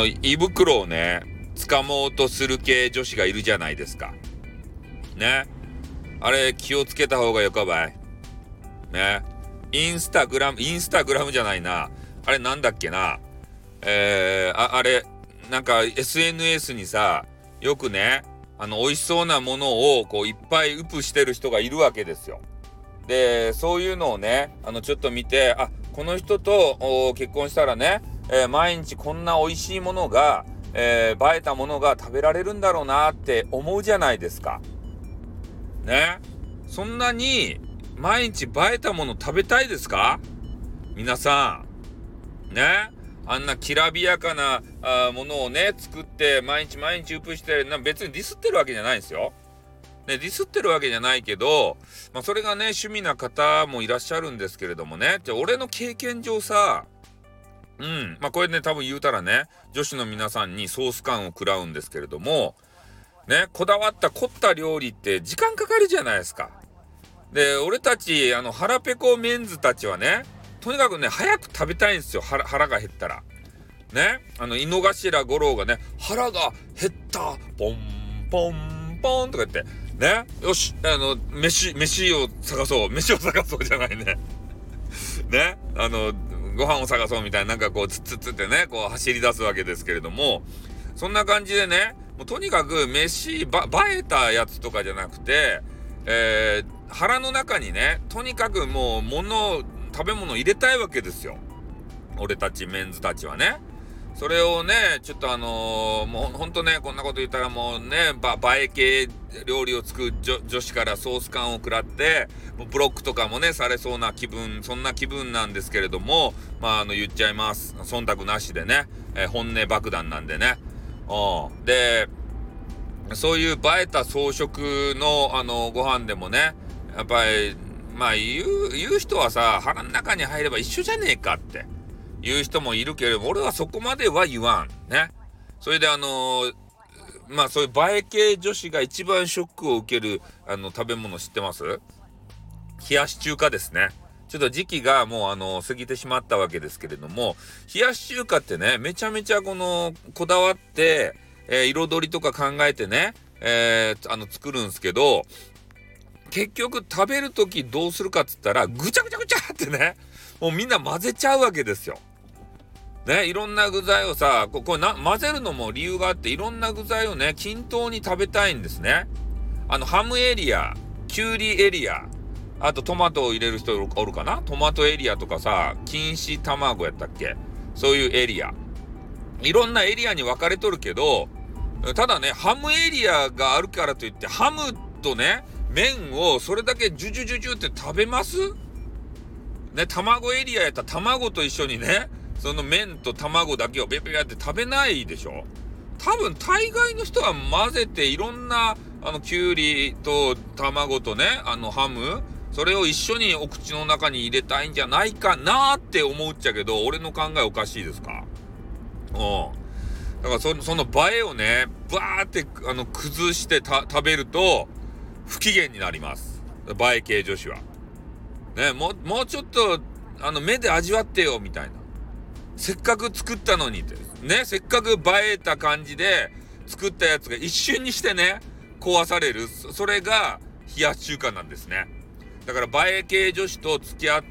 胃袋をね掴もうとする系女子がいるじゃないですかね。あれ気をつけた方がよかばいね。インスタグラムじゃないな、あれなんだっけな、あれなんか SNS にさ、よくね美味しそうなものをこういっぱいウプしてる人がいるわけですよ。でそういうのをねちょっと見て、あ、この人と結婚したらね、毎日こんな美味しいものが、映えたものが食べられるんだろうなって思うじゃないですかね。そんなに毎日映えたもの食べたいですか皆さんね。あんなきらびやかなものをね作って毎日ウプして別にディスってるわけじゃないんですよ、ね、ディスってるわけじゃないけど、まあ、それがね趣味な方もいらっしゃるんですけれどもね。じゃあ俺の経験上さ、まあこれね多分言うたらね女子の皆さんにソース感を食らうんですけれどもね、こだわった凝った料理って時間かかるじゃないですか。で俺たち腹ペコメンズたちはねとにかくね早く食べたいんですよ。 腹が減ったらね、井の頭五郎がね腹が減ったポンポンポンとか言ってね、よし飯を探そうじゃないねねご飯を探そうみたいな、なんかこうつってねこう走り出すわけですけれども、そんな感じでねもうとにかく映えたやつとかじゃなくて、腹の中にねとにかくもう食べ物入れたいわけですよ俺たちメンズたちはね。それをねちょっともうほんとねこんなこと言ったらもうね映え系料理を作る女子からソース感を食らってもうブロックとかもねされそうな気分、そんな気分なんですけれども、まあ言っちゃいます、忖度なしでね、本音爆弾なんでね。でそういう映えた装飾のご飯でもねやっぱりまあ言う人はさ腹の中に入れば一緒じゃねえかって言う人もいるけれども、俺はそこまでは言わんね。それでまあそういう映え系女子が一番ショックを受ける食べ物知ってます？冷やし中華ですね。ちょっと時期がもう過ぎてしまったわけですけれども、冷やし中華ってねめちゃめちゃこだわって、彩りとか考えてね、作るんですけど、結局食べるときどうするかっつったらぐちゃぐちゃぐちゃってねもうみんな混ぜちゃうわけですよね。いろんな具材をさ混ぜるのも理由があって、いろんな具材をね均等に食べたいんですね。ハムエリア、キュウリエリア、あとトマトを入れる人おるかな、トマトエリアとかさ、錦糸卵やったっけ、そういうエリア、いろんなエリアに分かれとるけど、ただねハムエリアがあるからといってハムとね麺をそれだけジュジュジュジュって食べます？ね、卵エリアやったら卵と一緒にねその麺と卵だけをベベベって食べないでしょ。多分大概の人は混ぜていろんなきゅうりと卵とねハム、それを一緒にお口の中に入れたいんじゃないかなって思うっちゃけど、俺の考えおかしいですか？だからその映えをねバーって崩して食べると不機嫌になります、映え系女子はね。もうちょっと目で味わってよみたいな、せっかく作ったのにってね、せっかく映えた感じで作ったやつが一瞬にしてね壊される、それが冷やし中華なんですね。だから映え系女子とお付き合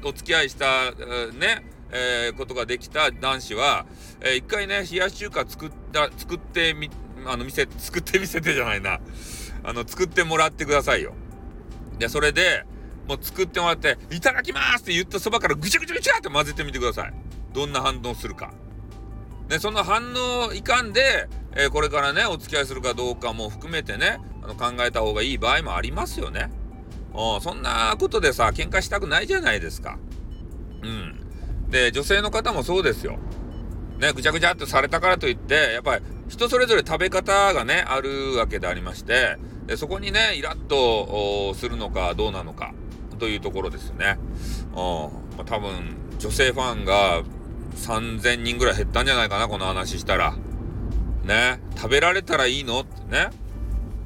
いしたね、ことができた男子は、一回ね冷やし中華作ってもらってくださいよ。でそれでもう作ってもらっていただきますって言ったそばからぐちゃぐちゃぐちゃって混ぜてみてください、どんな反応するか。でその反応いかんで、これからねお付き合いするかどうかも含めてね考えた方がいい場合もありますよね。そんなことでさ喧嘩したくないじゃないですか。で女性の方もそうですよね、ぐちゃぐちゃってされたからといってやっぱり人それぞれ食べ方がねあるわけでありまして、でそこにねイラッとするのかどうなのかというところですよね。まあ、多分女性ファンが3000人ぐらい減ったんじゃないかなこの話したらね。食べられたらいいのってね、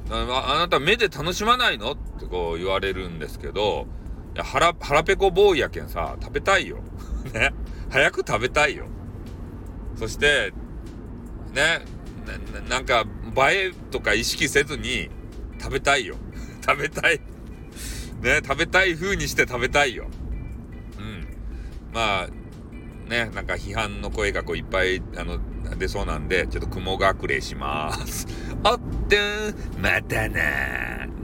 あなた目で楽しまないのってこう言われるんですけど、いや腹ペコボーイやけんさ食べたいよね、早く食べたいよ。そしてね、なんか映えとか意識せずに食べたいよ食べたいね、食べたい風にして食べたいよ。まあね、なんか批判の声がこういっぱい出そうなんで、ちょっと雲隠れします。おっとー、またなー。